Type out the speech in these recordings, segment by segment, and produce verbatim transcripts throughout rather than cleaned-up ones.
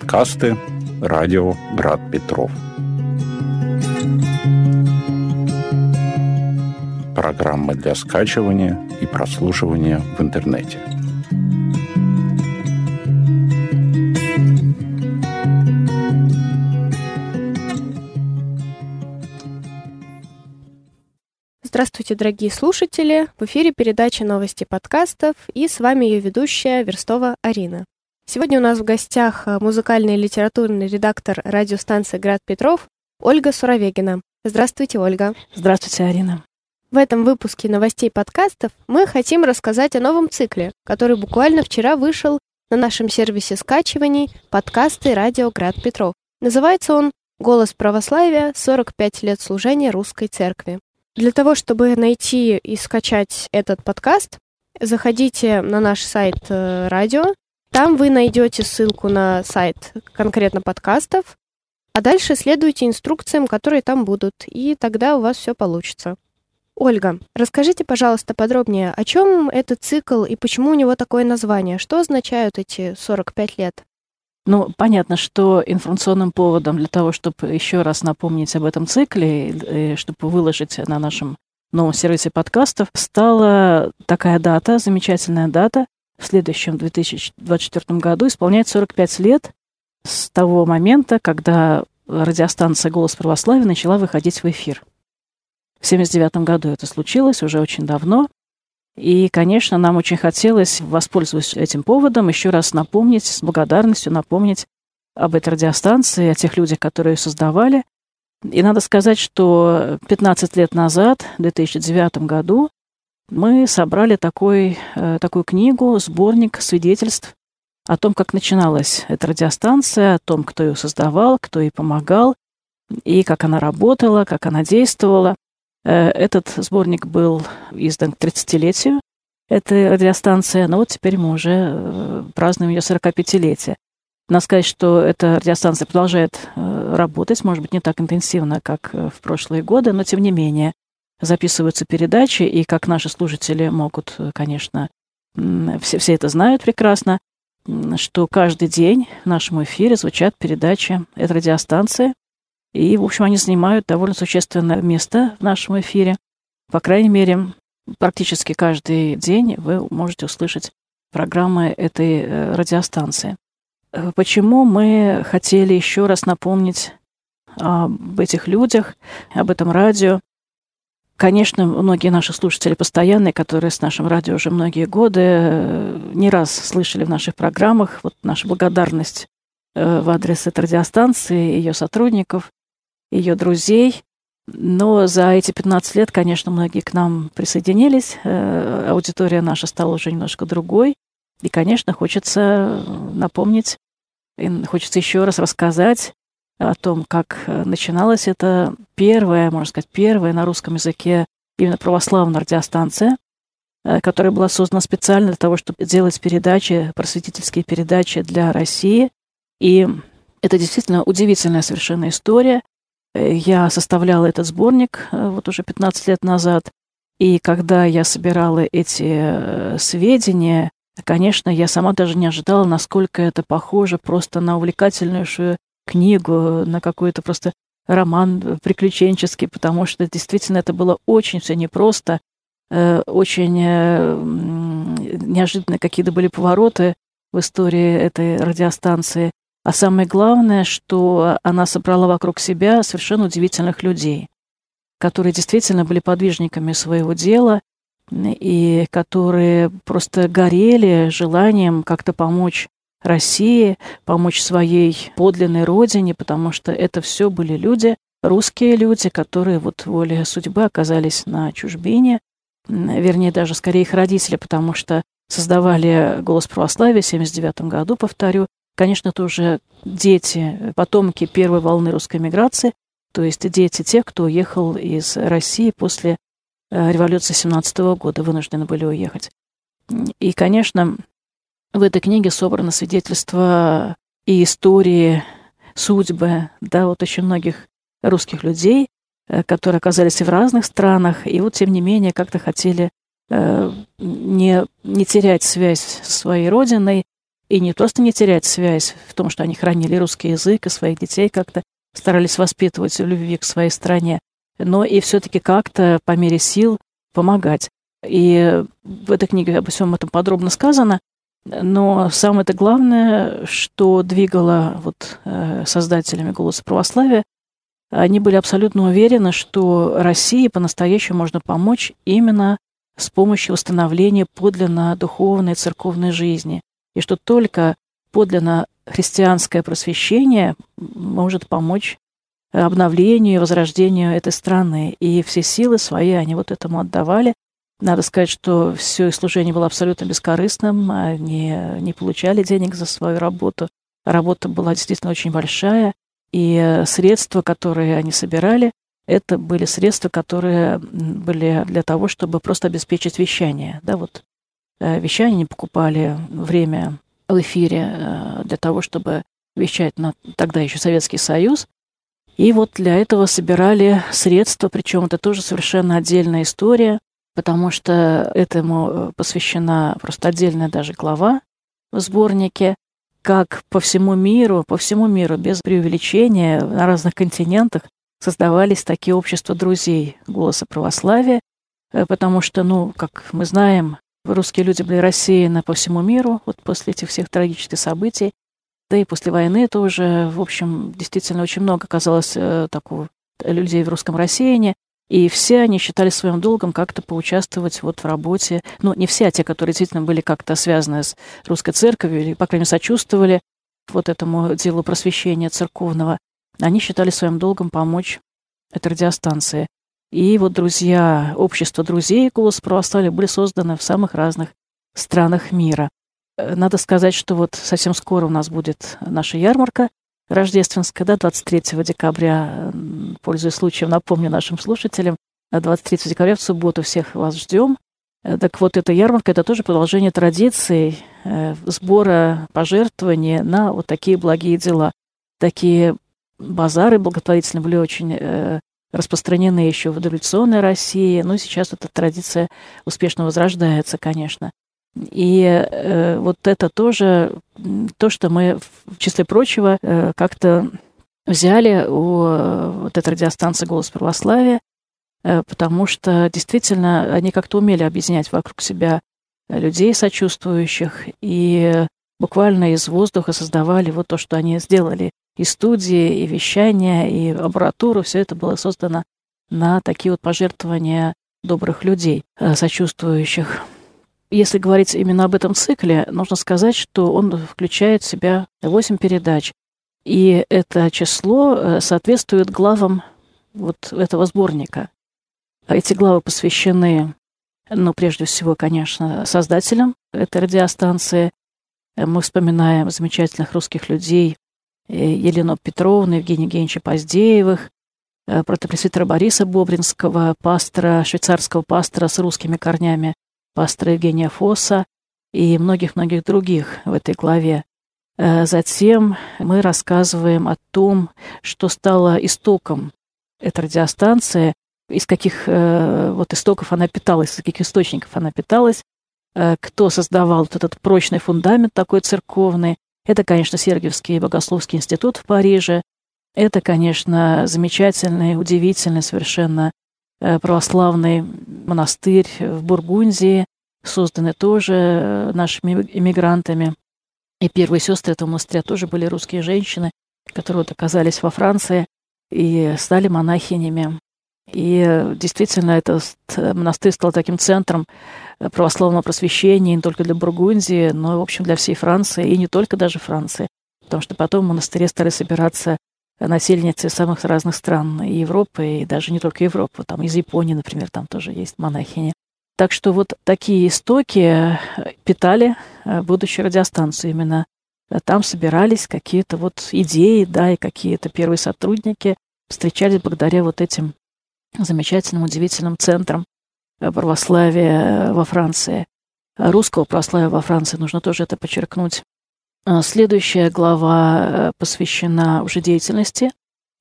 подкасты радио «Град Петров». Программы для скачивания и прослушивания в интернете. Здравствуйте, дорогие слушатели! В эфире передача «Новости подкастов» и с вами ее ведущая Верстова Арина. Сегодня у нас в гостях музыкальный и литературный редактор радиостанции «Град Петров» Ольга Суровегина. Здравствуйте, Ольга! Здравствуйте, Арина! В этом выпуске новостей подкастов мы хотим рассказать о новом цикле, который буквально вчера вышел на нашем сервисе скачиваний подкасты радио «Град Петров». Называется он «Голос православия. сорок пять лет служения Русской Церкви». Для того, чтобы найти и скачать этот подкаст, заходите на наш сайт радио. Там вы найдете ссылку на сайт конкретно подкастов, а дальше следуйте инструкциям, которые там будут, и тогда у вас все получится. Ольга, расскажите, пожалуйста, подробнее, о чем этот цикл и почему у него такое название? Что означают эти сорок пять лет? Ну, понятно, что информационным поводом для того, чтобы еще раз напомнить об этом цикле, чтобы выложить на нашем новом сервисе подкастов, стала такая дата, замечательная дата. В следующем две тысячи двадцать четвёртом году исполняется сорок пять лет с того момента, когда радиостанция «Голос Православия» начала выходить в эфир. В семьдесят девятом году это случилось, уже очень давно. И, конечно, нам очень хотелось, воспользоваться этим поводом, еще раз напомнить, с благодарностью напомнить об этой радиостанции, о тех людях, которые ее создавали. И надо сказать, что пятнадцать лет назад, в две тысячи девятом году, мы собрали такой, такую книгу, сборник свидетельств о том, как начиналась эта радиостанция, о том, кто ее создавал, кто ей помогал, и как она работала, как она действовала. Этот сборник был издан к тридцатилетию этой радиостанции, но вот теперь мы уже празднуем ее сорокапятилетие. Надо сказать, что эта радиостанция продолжает работать, может быть, не так интенсивно, как в прошлые годы, но тем не менее записываются передачи, и как наши слушатели могут, конечно, все, все это знают прекрасно, что каждый день в нашем эфире звучат передачи этой радиостанции. И, в общем, они занимают довольно существенное место в нашем эфире. По крайней мере, практически каждый день вы можете услышать программы этой радиостанции. Почему мы хотели еще раз напомнить об этих людях, об этом радио? Конечно, многие наши слушатели постоянные, которые с нашим радио уже многие годы, не раз слышали в наших программах вот нашу благодарность в адрес этой радиостанции, ее сотрудников, ее друзей. Но за эти пятнадцать лет, конечно, многие к нам присоединились. Аудитория наша стала уже немножко другой. И, конечно, хочется напомнить, хочется еще раз рассказать о том, как начиналась эта первая, можно сказать, первая на русском языке именно православная радиостанция, которая была создана специально для того, чтобы делать передачи, просветительские передачи для России. И это действительно удивительная совершенно история. Я составляла этот сборник вот уже пятнадцать лет назад, и когда я собирала эти сведения, конечно, я сама даже не ожидала, насколько это похоже просто на увлекательнейшую книгу, на какой-то просто роман приключенческий, потому что действительно это было очень все непросто, очень неожиданно какие-то были повороты в истории этой радиостанции. А самое главное, что она собрала вокруг себя совершенно удивительных людей, которые действительно были подвижниками своего дела и которые просто горели желанием как-то помочь России, помочь своей подлинной родине, потому что это все были люди, русские люди, которые вот волей судьбы оказались на чужбине, вернее, даже скорее их родители, потому что создавали «Голос православия» в семьдесят девятом году, повторю. Конечно, это уже дети, потомки первой волны русской миграции, то есть дети тех, кто уехал из России после революции семнадцатого года, вынуждены были уехать. И, конечно, в этой книге собрано свидетельство и истории, судьбы, да, вот очень многих русских людей, которые оказались и в разных странах, и вот, тем не менее, как-то хотели не, не терять связь со своей родиной, и не просто не терять связь в том, что они хранили русский язык и своих детей как-то старались воспитывать в любви к своей стране, но и все-таки как-то по мере сил помогать. И в этой книге обо всем этом подробно сказано, но самое-то главное, что двигало вот, создателями «Голоса православия», они были абсолютно уверены, что России по-настоящему можно помочь именно с помощью восстановления подлинно духовной церковной жизни, и что только подлинно христианское просвещение может помочь обновлению и возрождению этой страны. И все силы свои они вот этому отдавали. Надо сказать, что все их служение было абсолютно бескорыстным, они не получали денег за свою работу. Работа была действительно очень большая, и средства, которые они собирали, это были средства, которые были для того, чтобы просто обеспечить вещание. Да, вот, вещание не покупали время в эфире для того, чтобы вещать на тогда еще Советский Союз. И вот для этого собирали средства, причем это тоже совершенно отдельная история, потому что этому посвящена просто отдельная даже глава в сборнике, как по всему миру, по всему миру, без преувеличения, на разных континентах создавались такие общества друзей «Голоса православия», потому что, ну, как мы знаем, русские люди были рассеяны по всему миру вот после этих всех трагических событий, да и после войны тоже, в общем, действительно очень много оказалось такого людей в русском рассеянии, и все они считали своим долгом как-то поучаствовать вот в работе. Ну, не все, а те, которые действительно были как-то связаны с Русской Церковью, или, по крайней мере, сочувствовали вот этому делу просвещения церковного, они считали своим долгом помочь этой радиостанции. И вот друзья, общество друзей «Голос православия» были созданы в самых разных странах мира. Надо сказать, что вот совсем скоро у нас будет наша ярмарка рождественская, да, двадцать третьего декабря, пользуясь случаем, напомню нашим слушателям, двадцать третьего декабря в субботу всех вас ждем. Так вот, эта ярмарка – это тоже продолжение традиций э, сбора пожертвований на вот такие благие дела. Такие базары благотворительные были очень э, распространены еще в дореволюционной России, ну и сейчас эта традиция успешно возрождается, конечно. И э, вот это тоже то, что мы, в числе прочего, э, как-то взяли у э, вот этой радиостанции «Голос православия», э, потому что действительно они как-то умели объединять вокруг себя людей сочувствующих и буквально из воздуха создавали вот то, что они сделали. И студии, и вещания, и аппаратуру, все это было создано на такие вот пожертвования добрых людей, э, сочувствующих. Если говорить именно об этом цикле, нужно сказать, что он включает в себя восемь передач. И это число соответствует главам вот этого сборника. Эти главы посвящены, ну, прежде всего, конечно, создателям этой радиостанции. Мы вспоминаем замечательных русских людей Елену Петровну, Евгения Евгеньевича Поздеевых, протопресвитера Бориса Бобринского, пастора, швейцарского пастора с русскими корнями, пастора Евгения Фосса и многих-многих других в этой главе. Затем мы рассказываем о том, что стало истоком этой радиостанции, из каких вот истоков она питалась, из каких источников она питалась, кто создавал вот этот прочный фундамент такой церковный. Это, конечно, Сергиевский богословский институт в Париже. Это, конечно, замечательный, удивительный совершенно православный монастырь в Бургундии, созданный тоже нашими эмигрантами. И первые сестры этого монастыря тоже были русские женщины, которые вот оказались во Франции и стали монахинями. И действительно, этот монастырь стал таким центром православного просвещения не только для Бургундии, но, в общем, для всей Франции, и не только даже Франции, потому что потом в монастыре стали собираться насельницы самых разных стран и Европы, и даже не только Европы, там из Японии, например, там тоже есть монахини. Так что вот такие истоки питали будущую радиостанцию. Именно там собирались какие-то вот идеи, да, и какие-то первые сотрудники встречались благодаря вот этим замечательным, удивительным центрам православия во Франции. Русского православия во Франции, нужно тоже это подчеркнуть. Следующая глава посвящена уже деятельности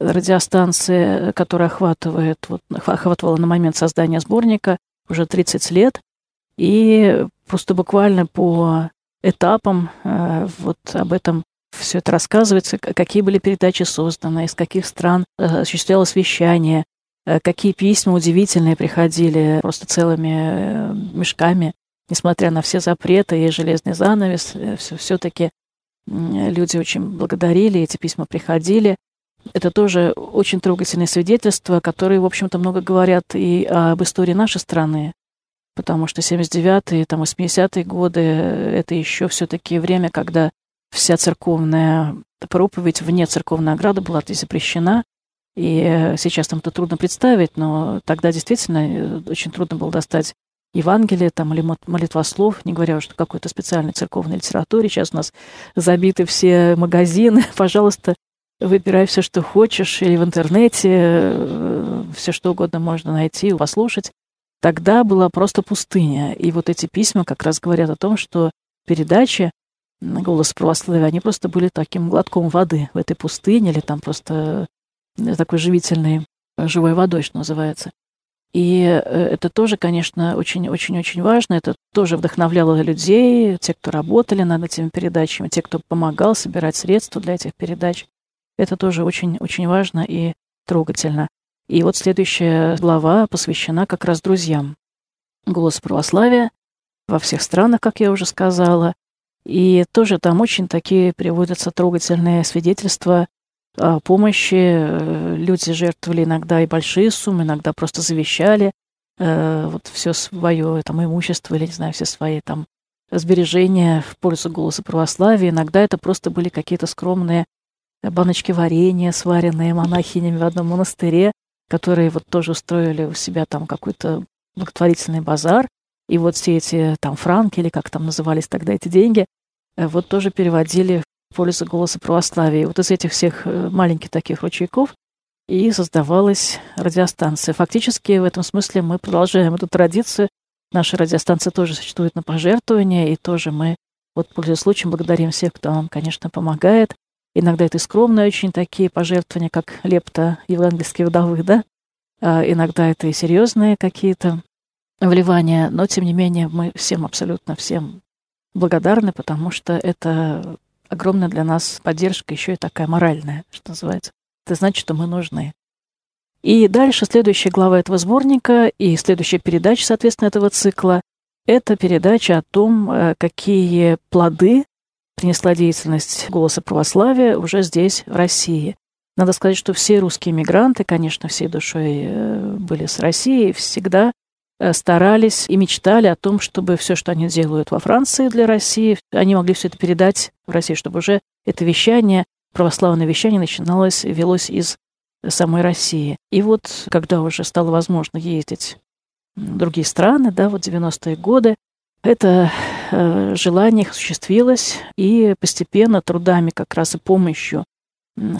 радиостанции, которая охватывает, вот, охватывала на момент создания сборника уже тридцать лет. И просто буквально по этапам. Вот об этом все это рассказывается, какие были передачи созданы, из каких стран осуществлялось вещание, какие письма удивительные приходили просто целыми мешками, несмотря на все запреты и железный занавес, все-таки люди очень благодарили, эти письма приходили. Это тоже очень трогательные свидетельства, которые, в общем-то, много говорят и об истории нашей страны, потому что семьдесят девятые, там, восьмидесятые годы — это еще все-таки время, когда вся церковная проповедь вне церковной ограды была запрещена. И сейчас там это трудно представить, но тогда действительно очень трудно было достать Евангелие там, или молитвослов, не говоря уже о какой-то специальной церковной литературе. Сейчас у нас забиты все магазины. Пожалуйста, выбирай все, что хочешь, или в интернете все, что угодно можно найти и послушать. Тогда была просто пустыня. И вот эти письма как раз говорят о том, что передачи «Голос православия», они просто были таким глотком воды в этой пустыне, или там просто такой живительной, живой водой, что называется. И это тоже, конечно, очень-очень-очень важно. Это тоже вдохновляло людей, те, кто работали над этими передачами, те, кто помогал собирать средства для этих передач. Это тоже очень-очень важно и трогательно. И вот следующая глава посвящена как раз друзьям. «Голос православия» во всех странах, как я уже сказала. И тоже там очень такие приводятся трогательные свидетельства о помощи. Люди жертвовали иногда и большие суммы, иногда просто завещали э, вот все свое там, имущество или, не знаю, все свои там сбережения в пользу «Голоса православия». Иногда это просто были какие-то скромные баночки варенья, сваренные монахинями в одном монастыре, которые вот тоже устроили у себя там какой-то благотворительный базар. И вот все эти там франки, или как там назывались тогда эти деньги, вот тоже переводили в пользу «Голоса православия». И вот из этих всех маленьких таких ручейков и создавалась радиостанция. Фактически в этом смысле мы продолжаем эту традицию. Наша радиостанция тоже существует на пожертвования, и тоже мы, вот пользуясь случаем, благодарим всех, кто нам, конечно, помогает. Иногда это скромные очень такие пожертвования, как лепта евангельских вдовых, да? А иногда это и серьезные какие-то вливания, но, тем не менее, мы всем, абсолютно всем благодарны, потому что это огромная для нас поддержка, еще и такая моральная, что называется. Это значит, что мы нужны. И дальше следующая глава этого сборника и следующая передача, соответственно, этого цикла — это передача о том, какие плоды принесла деятельность «Голоса православия» уже здесь, в России. Надо сказать, что все русские мигранты, конечно, всей душой были с Россией, всегда старались и мечтали о том, чтобы все, что они делают во Франции для России, они могли все это передать в Россию, чтобы уже это вещание, православное вещание начиналось, велось из самой России. И вот, когда уже стало возможно ездить в другие страны, да, вот девяностые годы, это э, желание их осуществилось, и постепенно трудами как раз и помощью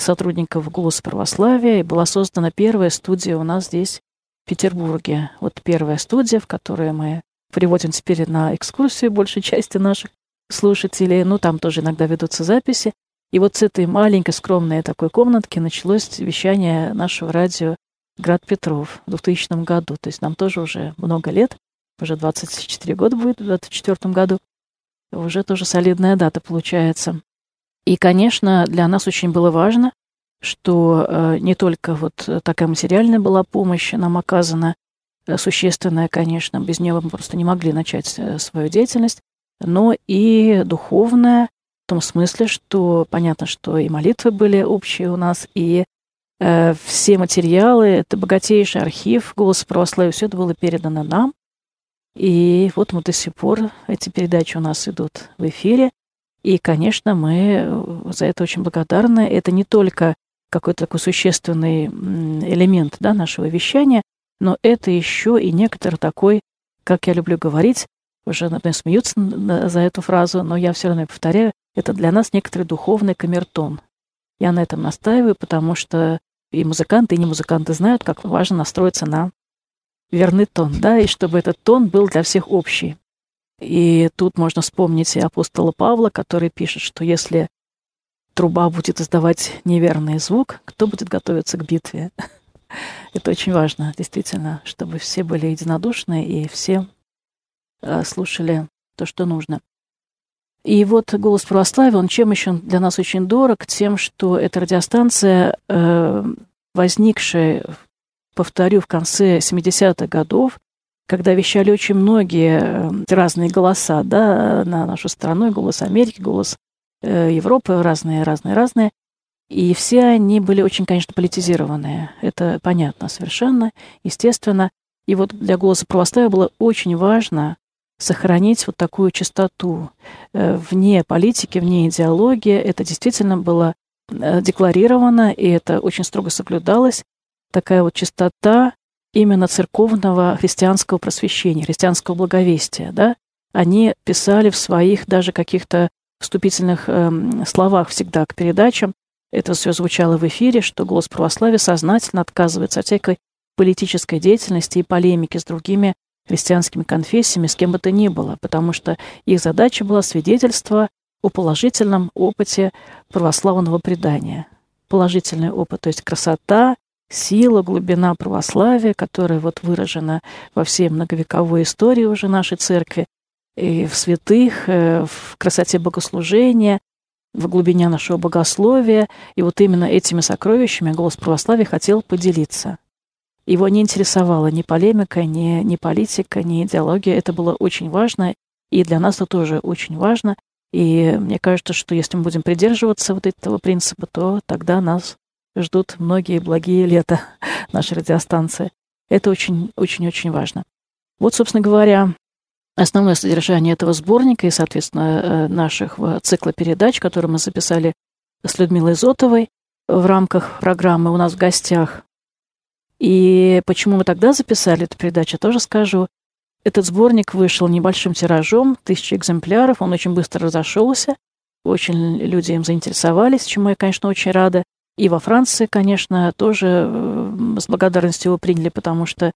сотрудников «Голоса православия» была создана первая студия у нас здесь, в Петербурге. Вот первая студия, в которую мы приводим теперь на экскурсию большей части наших слушателей. Ну, там тоже иногда ведутся записи. И вот с этой маленькой скромной такой комнатки началось вещание нашего радио «Град Петров» в двухтысячном году. То есть нам тоже уже много лет. Уже двадцать четыре года будет, в двадцать четвёртом году. Уже тоже солидная дата получается. И, конечно, для нас очень было важно, что не только вот такая материальная была помощь нам оказана, существенная, конечно, без нее мы просто не могли начать свою деятельность, но и духовная, в том смысле, что понятно, что и молитвы были общие у нас, и все материалы, это богатейший архив «Голоса православия», все это было передано нам. И вот мы до сих пор, эти передачи у нас идут в эфире. И, конечно, мы за это очень благодарны. Это не только какой-то такой существенный элемент, да, нашего вещания, но это еще и некоторый такой, как я люблю говорить, уже, например, смеются за эту фразу, но я все равно повторяю, это для нас некоторый духовный камертон. Я на этом настаиваю, потому что и музыканты, и не музыканты знают, как важно настроиться на верный тон, да, и чтобы этот тон был для всех общий. И тут можно вспомнить и апостола Павла, который пишет, что если труба будет издавать неверный звук, кто будет готовиться к битве? Это очень важно, действительно, чтобы все были единодушны и все слушали то, что нужно. И вот «Голос православия», он чем еще для нас очень дорог? Тем, что эта радиостанция, возникшая, повторю, в конце семидесятых годов, когда вещали очень многие разные голоса, да, на нашу страну, голос Америки, голос Европы, разные, разные, разные. И все они были очень, конечно, политизированы. Это понятно совершенно, естественно. И вот для «Голоса православия» было очень важно сохранить вот такую чистоту вне политики, вне идеологии. Это действительно было декларировано, и это очень строго соблюдалось. Такая вот чистота именно церковного христианского просвещения, христианского благовестия. Да? Они писали в своих даже каких-то вступительных словах всегда к передачам. Это все звучало в эфире, что «Голос православия» сознательно отказывается от всякой политической деятельности и полемики с другими христианскими конфессиями, с кем бы то ни было, потому что их задача была свидетельство о положительном опыте православного предания. Положительный опыт, то есть красота, сила, глубина православия, которая вот выражена во всей многовековой истории уже нашей церкви, и в святых, в красоте богослужения, в глубине нашего богословия. И вот именно этими сокровищами «Голос православия» хотел поделиться. Его не интересовала ни полемика, ни, ни политика, ни идеология. Это было очень важно, и для нас это тоже очень важно. И мне кажется, что если мы будем придерживаться вот этого принципа, то тогда нас ждут многие благие лета нашей радиостанции. Это очень-очень-очень важно. Вот, собственно говоря, основное содержание этого сборника и, соответственно, нашего цикла передач, которые мы записали с Людмилой Зотовой в рамках программы «У нас в гостях». И почему мы тогда записали эту передачу, тоже скажу. Этот сборник вышел небольшим тиражом, тысячи экземпляров, он очень быстро разошелся, очень люди им заинтересовались, чему я, конечно, очень рада. И во Франции, конечно, тоже с благодарностью его приняли, потому что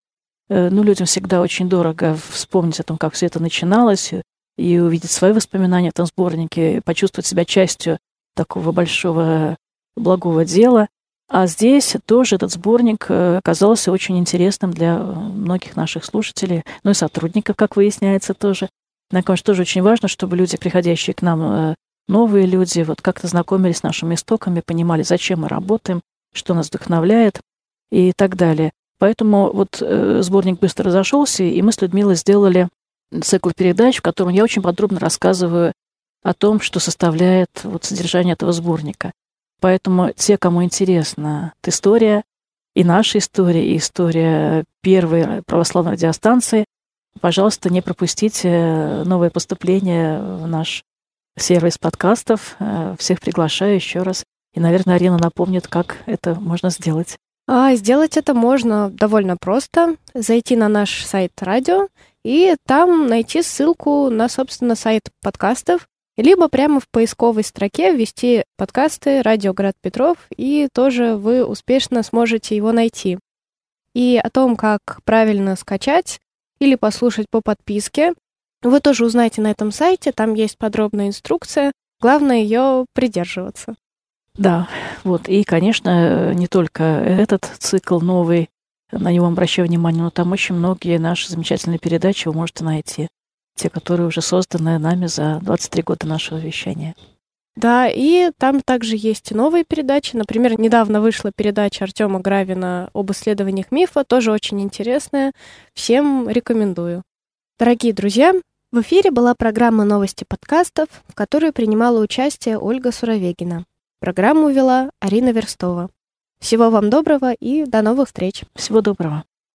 Ну, людям всегда очень дорого вспомнить о том, как все это начиналось, и увидеть свои воспоминания о том сборнике, почувствовать себя частью такого большого благого дела. А здесь тоже этот сборник оказался очень интересным для многих наших слушателей, ну и сотрудников, как выясняется, тоже. Но, конечно, тоже очень важно, чтобы люди, приходящие к нам, новые люди, вот как-то знакомились с нашими истоками, понимали, зачем мы работаем, что нас вдохновляет и так далее. Поэтому вот сборник быстро разошелся, и мы с Людмилой сделали цикл передач, в котором я очень подробно рассказываю о том, что составляет вот содержание этого сборника. Поэтому те, кому интересна эта история, и наша история, и история первой православной радиостанции, пожалуйста, не пропустите новое поступление в наш сервис подкастов. Всех приглашаю еще раз. И, наверное, Арина напомнит, как это можно сделать. А сделать это можно довольно просто. Зайти на наш сайт радио и там найти ссылку на, собственно, сайт подкастов, либо прямо в поисковой строке ввести подкасты «Радио Град Петров», и тоже вы успешно сможете его найти. И о том, как правильно скачать или послушать по подписке, вы тоже узнаете на этом сайте, там есть подробная инструкция, главное ее придерживаться. Да, вот, и, конечно, не только этот цикл новый, на него обращаю внимание, но там очень многие наши замечательные передачи вы можете найти, те, которые уже созданы нами за двадцать три года нашего вещания. Да, и там также есть и новые передачи, например, недавно вышла передача Артёма Гравина об исследованиях мифа, тоже очень интересная, всем рекомендую. Дорогие друзья, в эфире была программа «Новости подкастов», в которой принимала участие Ольга Суровегина. Программу вела Арина Верстова. Всего вам доброго и до новых встреч. Всего доброго.